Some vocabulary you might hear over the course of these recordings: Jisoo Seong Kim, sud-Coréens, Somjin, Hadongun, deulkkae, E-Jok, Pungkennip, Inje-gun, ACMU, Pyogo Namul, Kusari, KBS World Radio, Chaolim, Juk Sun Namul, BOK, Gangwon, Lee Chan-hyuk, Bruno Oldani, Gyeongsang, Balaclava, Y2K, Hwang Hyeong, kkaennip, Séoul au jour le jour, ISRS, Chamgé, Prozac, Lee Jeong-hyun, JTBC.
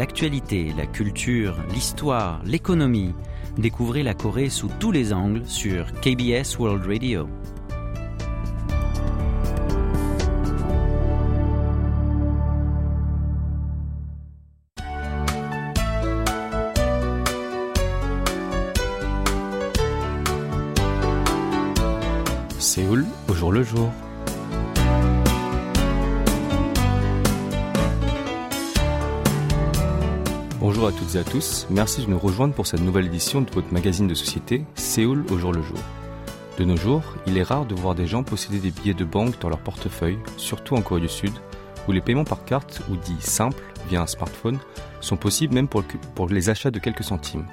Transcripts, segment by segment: l'actualité, la culture, l'histoire, l'économie. Découvrez la Corée sous tous les angles sur KBS World Radio. Séoul au jour le jour. Bonjour à toutes et à tous, merci de nous rejoindre pour cette nouvelle édition de votre magazine de société, Séoul au jour le jour. De nos jours, il est rare de voir des gens posséder des billets de banque dans leur portefeuille, surtout en Corée du Sud, où les paiements par carte, ou dits simples, via un smartphone, sont possibles même pour les achats de quelques centimes.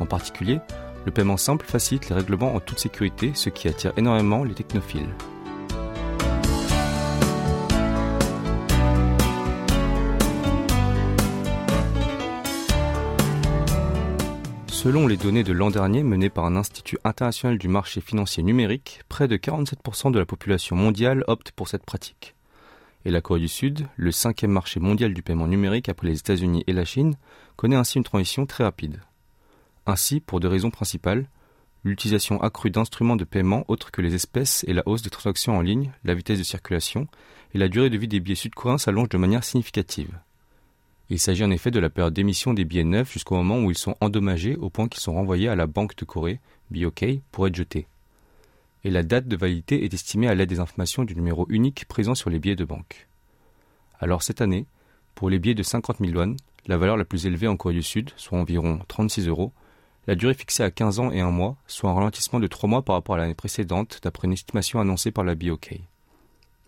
En particulier, le paiement simple facilite les règlements en toute sécurité, ce qui attire énormément les technophiles. Selon les données de l'an dernier menées par un institut international du marché financier numérique, près de 47% de la population mondiale opte pour cette pratique. Et la Corée du Sud, le cinquième marché mondial du paiement numérique après les États-Unis et la Chine, connaît ainsi une transition très rapide. Ainsi, pour deux raisons principales, l'utilisation accrue d'instruments de paiement autres que les espèces et la hausse des transactions en ligne, la vitesse de circulation et la durée de vie des billets sud-coréens s'allongent de manière significative. Il s'agit en effet de la période d'émission des billets neufs jusqu'au moment où ils sont endommagés au point qu'ils sont renvoyés à la Banque de Corée, BOK, pour être jetés. Et la date de validité est estimée à l'aide des informations du numéro unique présent sur les billets de banque. Alors cette année, pour les billets de 50 000 won, la valeur la plus élevée en Corée du Sud, soit environ 36 €, la durée fixée à 15 ans et 1 mois, soit un ralentissement de 3 mois par rapport à l'année précédente d'après une estimation annoncée par la BOK.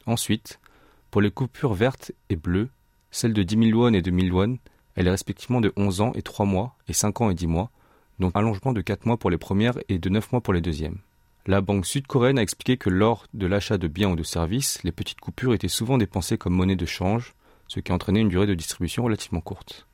Ensuite, pour les coupures vertes et bleues, celle de 10 000 won et de 1 000 won, elle est respectivement de 11 ans et 3 mois et 5 ans et 10 mois, donc un allongement de 4 mois pour les premières et de 9 mois pour les deuxièmes. La banque sud-coréenne a expliqué que lors de l'achat de biens ou de services, les petites coupures étaient souvent dépensées comme monnaie de change, ce qui entraînait une durée de distribution relativement courte.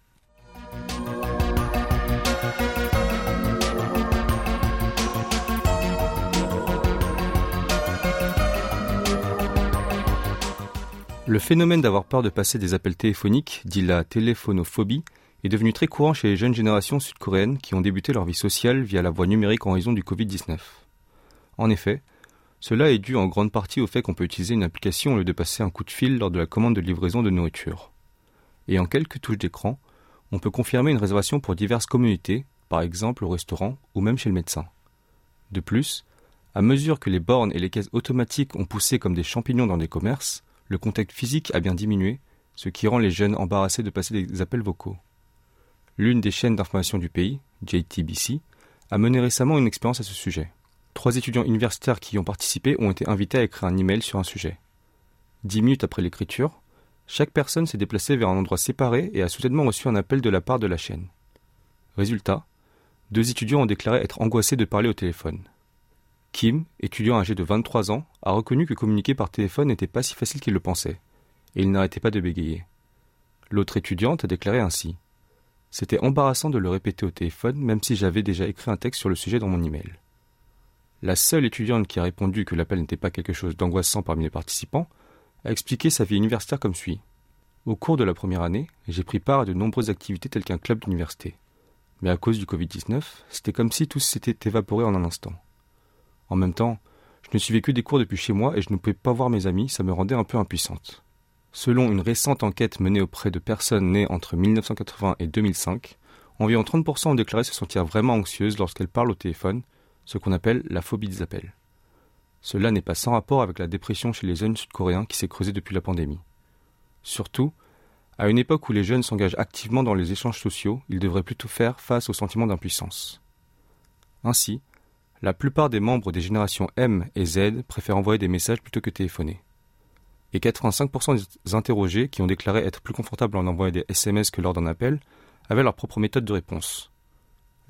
Le phénomène d'avoir peur de passer des appels téléphoniques, dit la téléphonophobie, est devenu très courant chez les jeunes générations sud-coréennes qui ont débuté leur vie sociale via la voie numérique en raison du Covid-19. En effet, cela est dû en grande partie au fait qu'on peut utiliser une application au lieu de passer un coup de fil lors de la commande de livraison de nourriture. Et en quelques touches d'écran, on peut confirmer une réservation pour diverses communautés, par exemple au restaurant ou même chez le médecin. De plus, à mesure que les bornes et les caisses automatiques ont poussé comme des champignons dans des commerces, le contact physique a bien diminué, ce qui rend les jeunes embarrassés de passer des appels vocaux. L'une des chaînes d'information du pays, JTBC, a mené récemment une expérience à ce sujet. 3 étudiants universitaires qui y ont participé ont été invités à écrire un email sur un sujet. 10 minutes après l'écriture, chaque personne s'est déplacée vers un endroit séparé et a soudainement reçu un appel de la part de la chaîne. Résultat, 2 étudiants ont déclaré être angoissés de parler au téléphone. Kim, étudiant âgé de 23 ans, a reconnu que communiquer par téléphone n'était pas si facile qu'il le pensait, et il n'arrêtait pas de bégayer. L'autre étudiante a déclaré ainsi : « C'était embarrassant de le répéter au téléphone, même si j'avais déjà écrit un texte sur le sujet dans mon email. » La seule étudiante qui a répondu que l'appel n'était pas quelque chose d'angoissant parmi les participants a expliqué sa vie universitaire comme suit : « Au cours de la première année, j'ai pris part à de nombreuses activités telles qu'un club d'université. Mais à cause du Covid-19, c'était comme si tout s'était évaporé en un instant. » En même temps, je ne suivais que des cours depuis chez moi et je ne pouvais pas voir mes amis, ça me rendait un peu impuissante. Selon une récente enquête menée auprès de personnes nées entre 1980 et 2005, environ 30% ont déclaré se sentir vraiment anxieuses lorsqu'elles parlent au téléphone, ce qu'on appelle la phobie des appels. Cela n'est pas sans rapport avec la dépression chez les jeunes sud-coréens qui s'est creusée depuis la pandémie. Surtout, à une époque où les jeunes s'engagent activement dans les échanges sociaux, ils devraient plutôt faire face au sentiment d'impuissance. Ainsi, la plupart des membres des générations M et Z préfèrent envoyer des messages plutôt que téléphoner. Et 85% des interrogés qui ont déclaré être plus confortables en envoyant des SMS que lors d'un appel avaient leur propre méthode de réponse.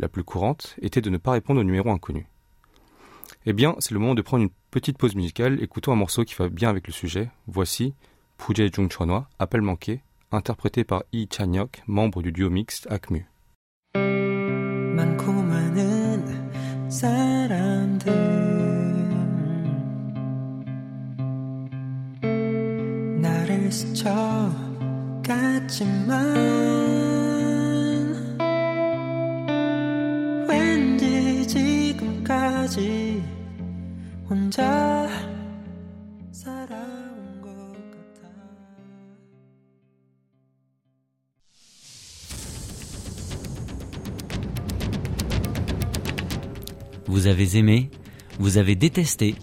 La plus courante était de ne pas répondre au numéro inconnu. Eh bien, c'est le moment de prendre une petite pause musicale, écoutons un morceau qui va bien avec le sujet. Voici « Pujé Jung Chonwa, appel manqué », interprété par Lee Chan-hyuk, membre du duo mixte ACMU. 사람들 나를 스쳐 갔지만 끝까지 혼자 살아온 것 같아. Vous avez aimé, vous avez détesté,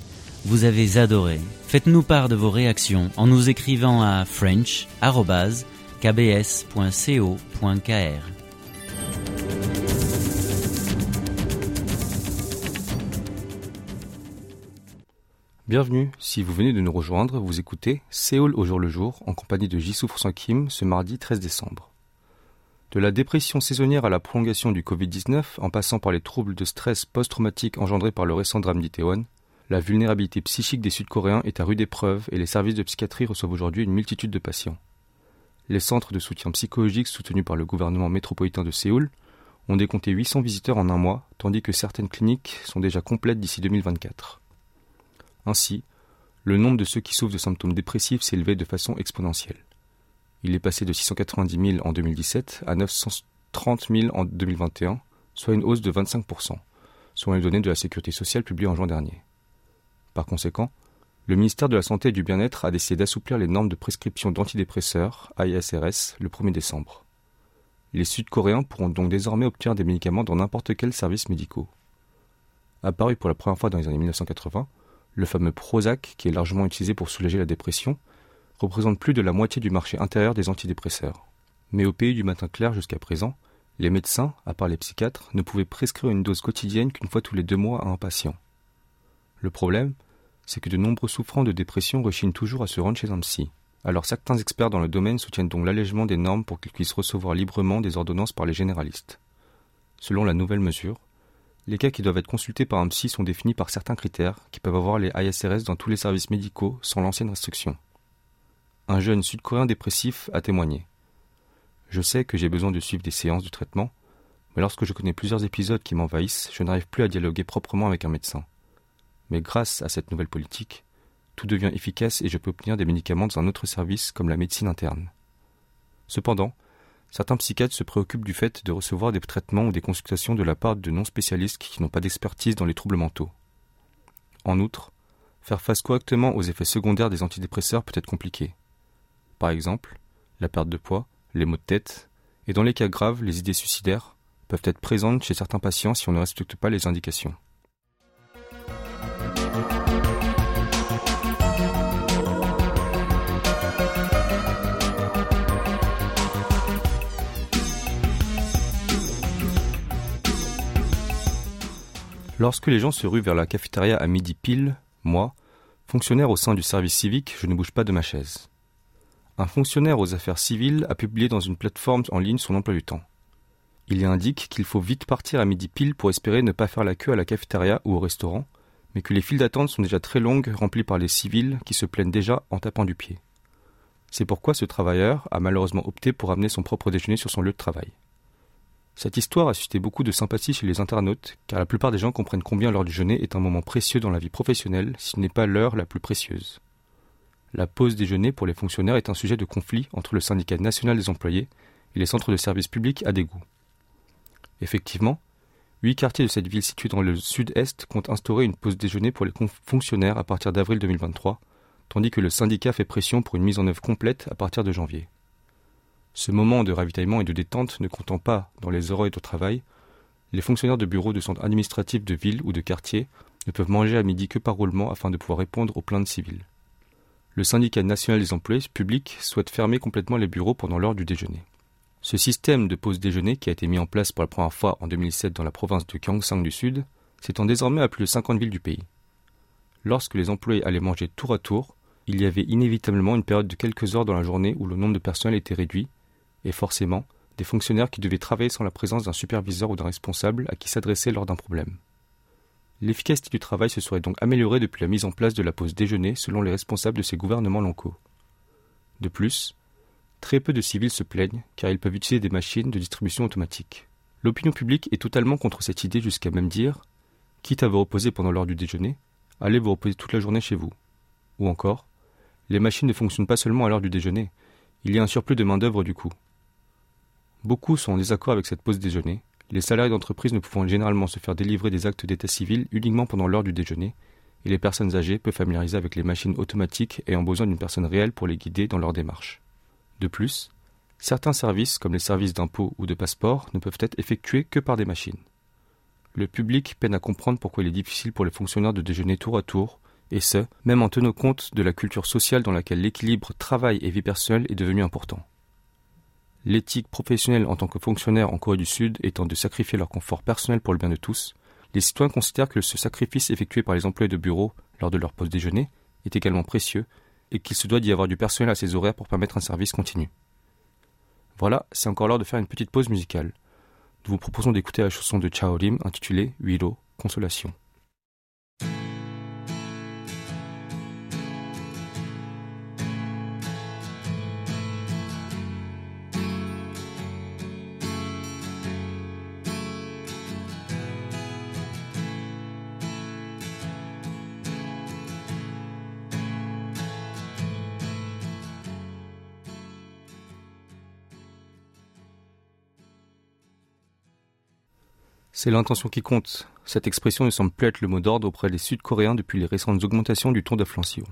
vous avez adoré. Faites-nous part de vos réactions en nous écrivant à french@kbs.co.kr. Bienvenue, si vous venez de nous rejoindre, vous écoutez Séoul au jour le jour en compagnie de Jisoo Seong Kim ce mardi 13 décembre. De la dépression saisonnière à la prolongation du Covid-19, en passant par les troubles de stress post-traumatique engendrés par le récent drame d'Itaewon, la vulnérabilité psychique des Sud-Coréens est à rude épreuve et les services de psychiatrie reçoivent aujourd'hui une multitude de patients. Les centres de soutien psychologique soutenus par le gouvernement métropolitain de Séoul ont décompté 800 visiteurs en un mois, tandis que certaines cliniques sont déjà complètes d'ici 2024. Ainsi, le nombre de ceux qui souffrent de symptômes dépressifs s'est élevé de façon exponentielle. Il est passé de 690 000 en 2017 à 930 000 en 2021, soit une hausse de 25%, selon les données de la Sécurité sociale publiées en juin dernier. Par conséquent, le ministère de la Santé et du Bien-être a décidé d'assouplir les normes de prescription d'antidépresseurs, ISRS, le 1er décembre. Les Sud-Coréens pourront donc désormais obtenir des médicaments dans n'importe quel service médical. Apparu pour la première fois dans les années 1980, le fameux Prozac, qui est largement utilisé pour soulager la dépression, représente plus de la moitié du marché intérieur des antidépresseurs. Mais au pays du matin clair jusqu'à présent, les médecins, à part les psychiatres, ne pouvaient prescrire une dose quotidienne qu'une fois tous les 2 mois à un patient. Le problème, c'est que de nombreux souffrants de dépression rechignent toujours à se rendre chez un psy. Alors certains experts dans le domaine soutiennent donc l'allègement des normes pour qu'ils puissent recevoir librement des ordonnances par les généralistes. Selon la nouvelle mesure, les cas qui doivent être consultés par un psy sont définis par certains critères qui peuvent avoir les ISRS dans tous les services médicaux sans l'ancienne restriction. Un jeune Sud-Coréen dépressif a témoigné. « Je sais que j'ai besoin de suivre des séances de traitement, mais lorsque je connais plusieurs épisodes qui m'envahissent, je n'arrive plus à dialoguer proprement avec un médecin. Mais grâce à cette nouvelle politique, tout devient efficace et je peux obtenir des médicaments dans un autre service comme la médecine interne. » Cependant, certains psychiatres se préoccupent du fait de recevoir des traitements ou des consultations de la part de non-spécialistes qui n'ont pas d'expertise dans les troubles mentaux. En outre, faire face correctement aux effets secondaires des antidépresseurs peut être compliqué. Par exemple, la perte de poids, les maux de tête et dans les cas graves, les idées suicidaires peuvent être présentes chez certains patients si on ne respecte pas les indications. Lorsque les gens se ruent vers la cafétéria à midi pile, moi, fonctionnaire au sein du service civique, je ne bouge pas de ma chaise. Un fonctionnaire aux affaires civiles a publié dans une plateforme en ligne son emploi du temps. Il y indique qu'il faut vite partir à midi pile pour espérer ne pas faire la queue à la cafétéria ou au restaurant, mais que les files d'attente sont déjà très longues, remplies par les civils qui se plaignent déjà en tapant du pied. C'est pourquoi ce travailleur a malheureusement opté pour amener son propre déjeuner sur son lieu de travail. Cette histoire a suscité beaucoup de sympathie chez les internautes, car la plupart des gens comprennent combien l'heure du déjeuner est un moment précieux dans la vie professionnelle, si ce n'est pas l'heure la plus précieuse. La pause déjeuner pour les fonctionnaires est un sujet de conflit entre le syndicat national des employés et les centres de services publics à dégoût. Effectivement, 8 quartiers de cette ville située dans le sud-est comptent instaurer une pause déjeuner pour les fonctionnaires à partir d'avril 2023, tandis que le syndicat fait pression pour une mise en œuvre complète à partir de janvier. Ce moment de ravitaillement et de détente ne comptant pas dans les horaires de travail, les fonctionnaires de bureaux de centres administratifs de ville ou de quartier ne peuvent manger à midi que par roulement afin de pouvoir répondre aux plaintes civiles. Le syndicat national des employés publics souhaite fermer complètement les bureaux pendant l'heure du déjeuner. Ce système de pause déjeuner qui a été mis en place pour la première fois en 2007 dans la province de Gyeongsang du Sud s'étend désormais à plus de 50 villes du pays. Lorsque les employés allaient manger tour à tour, il y avait inévitablement une période de quelques heures dans la journée où le nombre de personnels était réduit, et forcément, des fonctionnaires qui devaient travailler sans la présence d'un superviseur ou d'un responsable à qui s'adresser lors d'un problème. L'efficacité du travail se serait donc améliorée depuis la mise en place de la pause déjeuner selon les responsables de ces gouvernements locaux. De plus, très peu de civils se plaignent car ils peuvent utiliser des machines de distribution automatique. L'opinion publique est totalement contre cette idée jusqu'à même dire « Quitte à vous reposer pendant l'heure du déjeuner, allez vous reposer toute la journée chez vous ». Ou encore « Les machines ne fonctionnent pas seulement à l'heure du déjeuner, il y a un surplus de main-d'œuvre du coup ». Beaucoup sont en désaccord avec cette pause déjeuner, les salariés d'entreprise ne pouvant généralement se faire délivrer des actes d'état civil uniquement pendant l'heure du déjeuner, et les personnes âgées peu familiarisées avec les machines automatiques ayant besoin d'une personne réelle pour les guider dans leur démarche. De plus, certains services, comme les services d'impôt ou de passeport, ne peuvent être effectués que par des machines. Le public peine à comprendre pourquoi il est difficile pour les fonctionnaires de déjeuner tour à tour, et ce, même en tenant compte de la culture sociale dans laquelle l'équilibre travail et vie personnelle est devenu important. L'éthique professionnelle en tant que fonctionnaire en Corée du Sud étant de sacrifier leur confort personnel pour le bien de tous, les citoyens considèrent que ce sacrifice effectué par les employés de bureau lors de leur pause déjeuner est également précieux et qu'il se doit d'y avoir du personnel à ces horaires pour permettre un service continu. Voilà, c'est encore l'heure de faire une petite pause musicale. Nous vous proposons d'écouter la chanson de Chaolim intitulée « Wilo, Consolation ». C'est l'intention qui compte. Cette expression ne semble plus être le mot d'ordre auprès des Sud-Coréens depuis les récentes augmentations du taux d'inflation.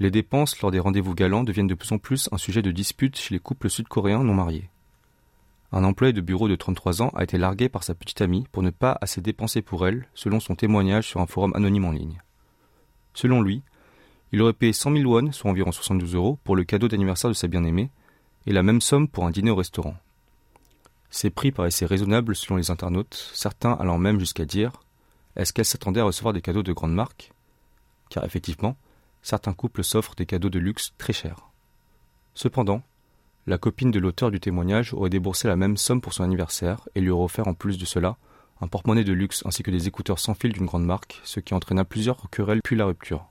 Les dépenses lors des rendez-vous galants deviennent de plus en plus un sujet de dispute chez les couples sud-coréens non mariés. Un employé de bureau de 33 ans a été largué par sa petite amie pour ne pas assez dépenser pour elle, selon son témoignage sur un forum anonyme en ligne. Selon lui, il aurait payé 100 000 won, soit environ 72 €, pour le cadeau d'anniversaire de sa bien-aimée, et la même somme pour un dîner au restaurant. Ces prix paraissaient raisonnables selon les internautes, certains allant même jusqu'à dire « Est-ce qu'elle s'attendait à recevoir des cadeaux de grandes marques ?» Car effectivement, certains couples s'offrent des cadeaux de luxe très chers. Cependant, la copine de l'auteur du témoignage aurait déboursé la même somme pour son anniversaire et lui aurait offert en plus de cela un porte-monnaie de luxe ainsi que des écouteurs sans fil d'une grande marque, ce qui entraîna plusieurs querelles puis la rupture.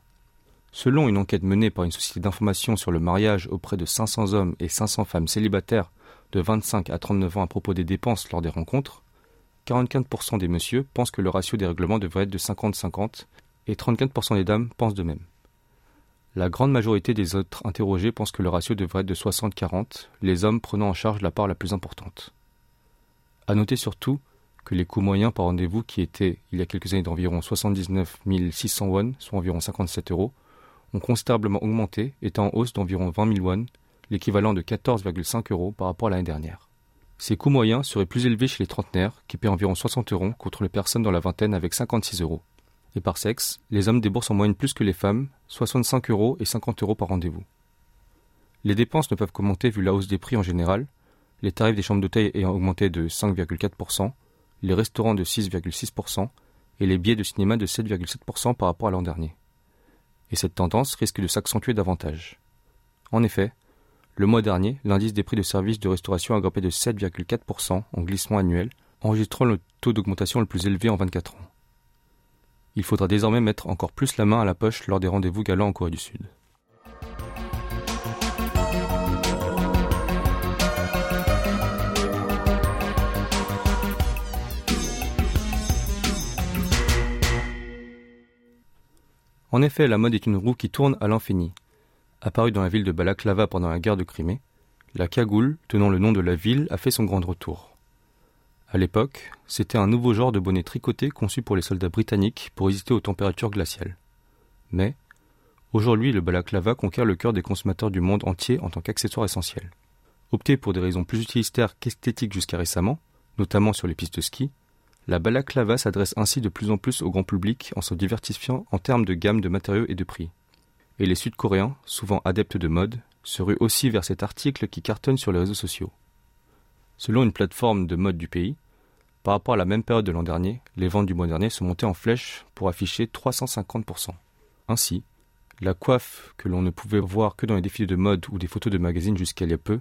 Selon une enquête menée par une société d'information sur le mariage auprès de 500 hommes et 500 femmes célibataires de 25 à 39 ans à propos des dépenses lors des rencontres, 45% des messieurs pensent que le ratio des règlements devrait être de 50-50 et 34% des dames pensent de même. La grande majorité des autres interrogés pensent que le ratio devrait être de 60-40, les hommes prenant en charge la part la plus importante. A noter surtout que les coûts moyens par rendez-vous qui étaient, il y a quelques années, d'environ 79 600 won, soit environ 57 €, ont considérablement augmenté, étant en hausse d'environ 20 000 won, l'équivalent de 14,5 € par rapport à l'année dernière. Ces coûts moyens seraient plus élevés chez les trentenaires, qui paient environ 60 € contre les personnes dans la vingtaine avec 56 €. Et par sexe, les hommes déboursent en moyenne plus que les femmes, 65 € et 50 € par rendez-vous. Les dépenses ne peuvent qu'augmenter vu la hausse des prix en général, les tarifs des chambres d'hôtel ayant augmenté de 5,4%, les restaurants de 6,6% et les billets de cinéma de 7,7% par rapport à l'an dernier. Et cette tendance risque de s'accentuer davantage. En effet, le mois dernier, l'indice des prix de services de restauration a grimpé de 7,4% en glissement annuel, enregistrant le taux d'augmentation le plus élevé en 24 ans. Il faudra désormais mettre encore plus la main à la poche lors des rendez-vous galants en Corée du Sud. En effet, la mode est une roue qui tourne à l'infini. Apparue dans la ville de Balaclava pendant la guerre de Crimée, la cagoule, tenant le nom de la ville, a fait son grand retour. À l'époque, c'était un nouveau genre de bonnet tricoté conçu pour les soldats britanniques pour résister aux températures glaciales. Mais, aujourd'hui, le balaclava conquiert le cœur des consommateurs du monde entier en tant qu'accessoire essentiel. Opté pour des raisons plus utilitaires qu'esthétiques jusqu'à récemment, notamment sur les pistes de ski, la balaclava s'adresse ainsi de plus en plus au grand public en se diversifiant en termes de gamme de matériaux et de prix. Et les Sud-Coréens, souvent adeptes de mode, se ruent aussi vers cet article qui cartonne sur les réseaux sociaux. Selon une plateforme de mode du pays, par rapport à la même période de l'an dernier, les ventes du mois dernier sont montées en flèche pour afficher 350%. Ainsi, la coiffe que l'on ne pouvait voir que dans les défilés de mode ou des photos de magazines jusqu'à il y a peu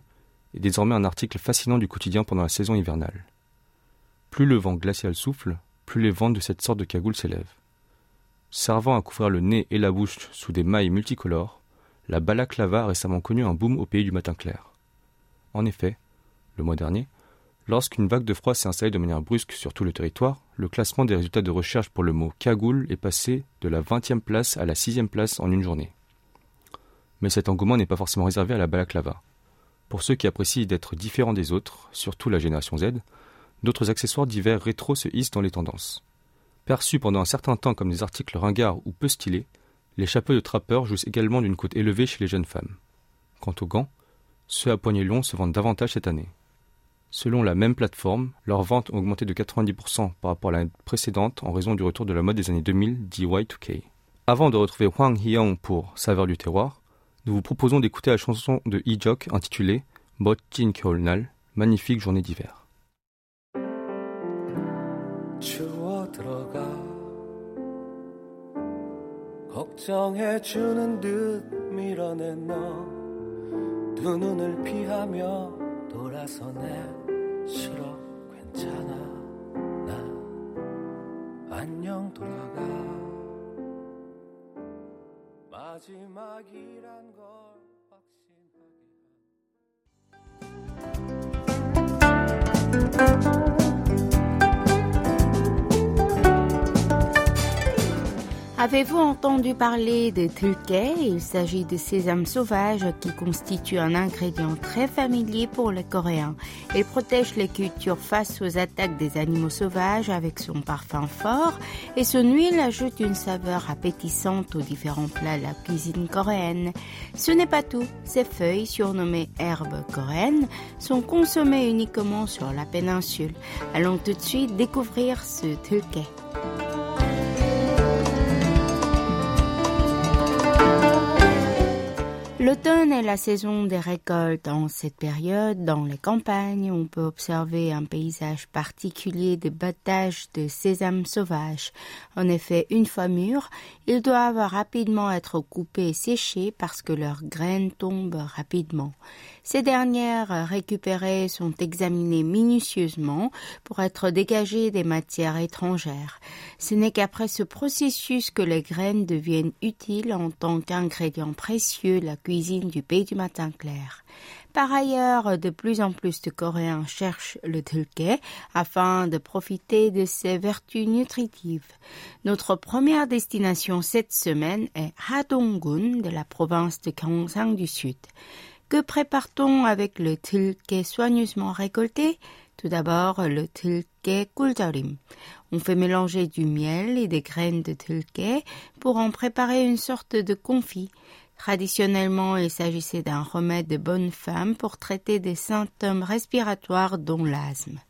est désormais un article fascinant du quotidien pendant la saison hivernale. Plus le vent glacial souffle, plus les ventes de cette sorte de cagoule s'élèvent. Servant à couvrir le nez et la bouche sous des mailles multicolores, la balaclava a récemment connu un boom au pays du matin clair. En effet, le mois dernier, lorsqu'une vague de froid s'est installée de manière brusque sur tout le territoire, le classement des résultats de recherche pour le mot « cagoule » est passé de la 20e place à la 6e place en une journée. Mais cet engouement n'est pas forcément réservé à la balaclava. Pour ceux qui apprécient d'être différents des autres, surtout la génération Z, d'autres accessoires divers rétro se hissent dans les tendances. Perçus pendant un certain temps comme des articles ringards ou peu stylés, les chapeaux de trappeurs jouissent également d'une cote élevée chez les jeunes femmes. Quant aux gants, ceux à poignets longs se vendent davantage cette année. Selon la même plateforme, leurs ventes ont augmenté de 90% par rapport à l'année précédente en raison du retour de la mode des années 2000, dit Y2K. Avant de retrouver Hwang Hyeong pour Saveur du terroir, nous vous proposons d'écouter la chanson de E-Jok intitulée « 멋진 겨울날 », magnifique journée d'hiver. 걱정해주는 듯 밀어낸 너 두 눈을 피하며 돌아서네 싫어 괜찮아 나 안녕 돌아가 마지막이란 걸 확신하게 Avez-vous entendu parler de deulkkae ? Il s'agit de sésame sauvage qui constitue un ingrédient très familier pour les Coréens. Il protège les cultures face aux attaques des animaux sauvages avec son parfum fort et son huile ajoute une saveur appétissante aux différents plats de la cuisine coréenne. Ce n'est pas tout. Ces feuilles, surnommées herbes coréennes, sont consommées uniquement sur la péninsule. Allons tout de suite découvrir ce deulkkae. L'automne est la saison des récoltes. En cette période, dans les campagnes, on peut observer un paysage particulier de battage de sésame sauvage. En effet, une fois mûrs, ils doivent rapidement être coupés et séchés parce que leurs graines tombent rapidement. Ces dernières récupérées sont examinées minutieusement pour être dégagées des matières étrangères. Ce n'est qu'après ce processus que les graines deviennent utiles en tant qu'ingrédient précieux de la cuisine du pays du matin clair. Par ailleurs, de plus en plus de Coréens cherchent le deulkkae afin de profiter de ses vertus nutritives. Notre première destination cette semaine est Hadongun de la province de Gyeongsang du Sud. Que prépare-t-on avec le deulkkae soigneusement récolté ? Tout d'abord, le deulkkae kuljarim. On fait mélanger du miel et des graines de deulkkae pour en préparer une sorte de confit. Traditionnellement, il s'agissait d'un remède de bonne femme pour traiter des symptômes respiratoires dont l'asthme.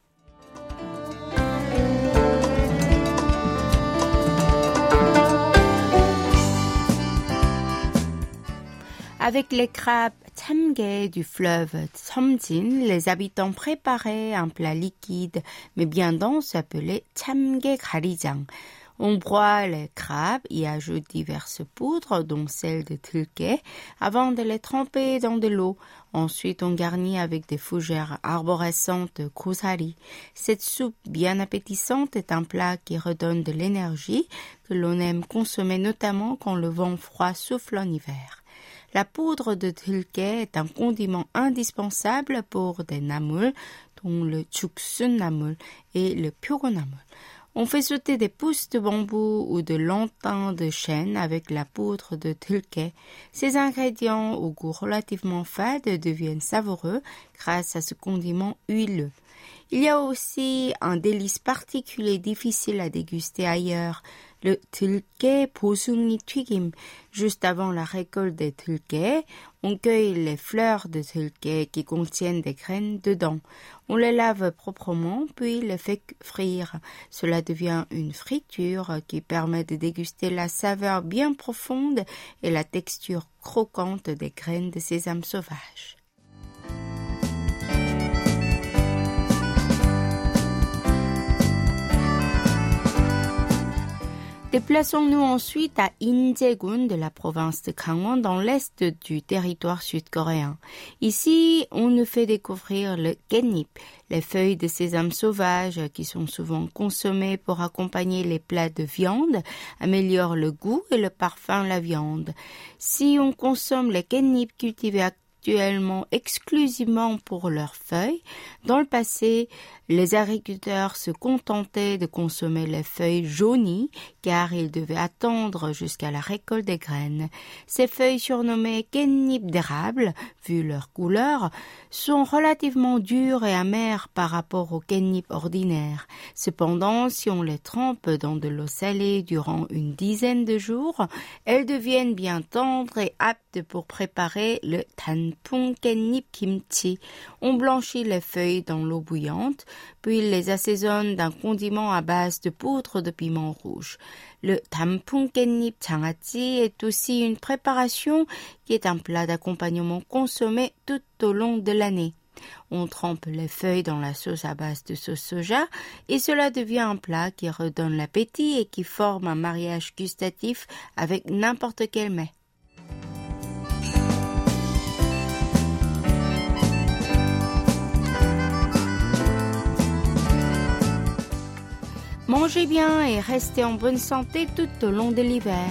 Avec les crabes Chamgé du fleuve Somjin, les habitants préparaient un plat liquide, mais bien dense, appelé Chamgé garijang. On broie les crabes, y ajoute diverses poudres, dont celle de deulkkae, avant de les tremper dans de l'eau. Ensuite, on garnit avec des fougères arborescentes Kusari. Cette soupe bien appétissante est un plat qui redonne de l'énergie, que l'on aime consommer notamment quand le vent froid souffle en hiver. La poudre de deulkkae est un condiment indispensable pour des namul, dont le Juk Sun Namul et le Pyogo Namul. On fait sauter des pousses de bambou ou de lantin de chêne avec la poudre de deulkkae. Ces ingrédients au goût relativement fade deviennent savoureux grâce à ce condiment huileux. Il y a aussi un délice particulier difficile à déguster ailleurs, le deulkkae bosungi tigim. Juste avant la récolte des deulkkae, on cueille les fleurs de deulkkae qui contiennent des graines dedans. On les lave proprement, puis les fait frire. Cela devient une friture qui permet de déguster la saveur bien profonde et la texture croquante des graines de sésame sauvage. Déplaçons-nous ensuite à Inje-gun de la province de Gangwon dans l'est du territoire sud-coréen. Ici, on nous fait découvrir le kkaennip, les feuilles de sésame sauvage qui sont souvent consommées pour accompagner les plats de viande, améliorent le goût et le parfum de la viande. Si on consomme les kkaennip cultivés à actuellement exclusivement pour leurs feuilles. Dans le passé, les agriculteurs se contentaient de consommer les feuilles jaunies car ils devaient attendre jusqu'à la récolte des graines. Ces feuilles surnommées kkaennip d'érable, vu leur couleur, sont relativement dures et amères par rapport aux kkaennip ordinaires. Cependant, si on les trempe dans de l'eau salée durant une dizaine de jours, elles deviennent bien tendres et aptes pour préparer le Pungkennip kimchi. On blanchit les feuilles dans l'eau bouillante, puis les assaisonne d'un condiment à base de poudre de piment rouge. Le Pungkennip jangachi est aussi une préparation qui est un plat d'accompagnement consommé tout au long de l'année. On trempe les feuilles dans la sauce à base de sauce soja et cela devient un plat qui redonne l'appétit et qui forme un mariage gustatif avec n'importe quel mets. Mangez bien et restez en bonne santé tout au long de l'hiver.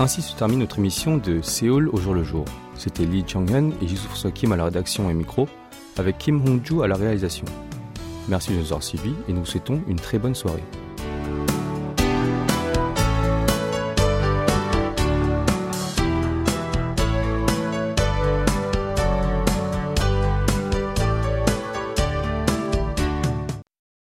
Ainsi se termine notre émission de Séoul au jour le jour. C'était Lee Jeong-hyun et Jisoo Seong Kim à la rédaction et micro, avec Kim Hong-ju à la réalisation. Merci de nous avoir suivis et nous souhaitons une très bonne soirée.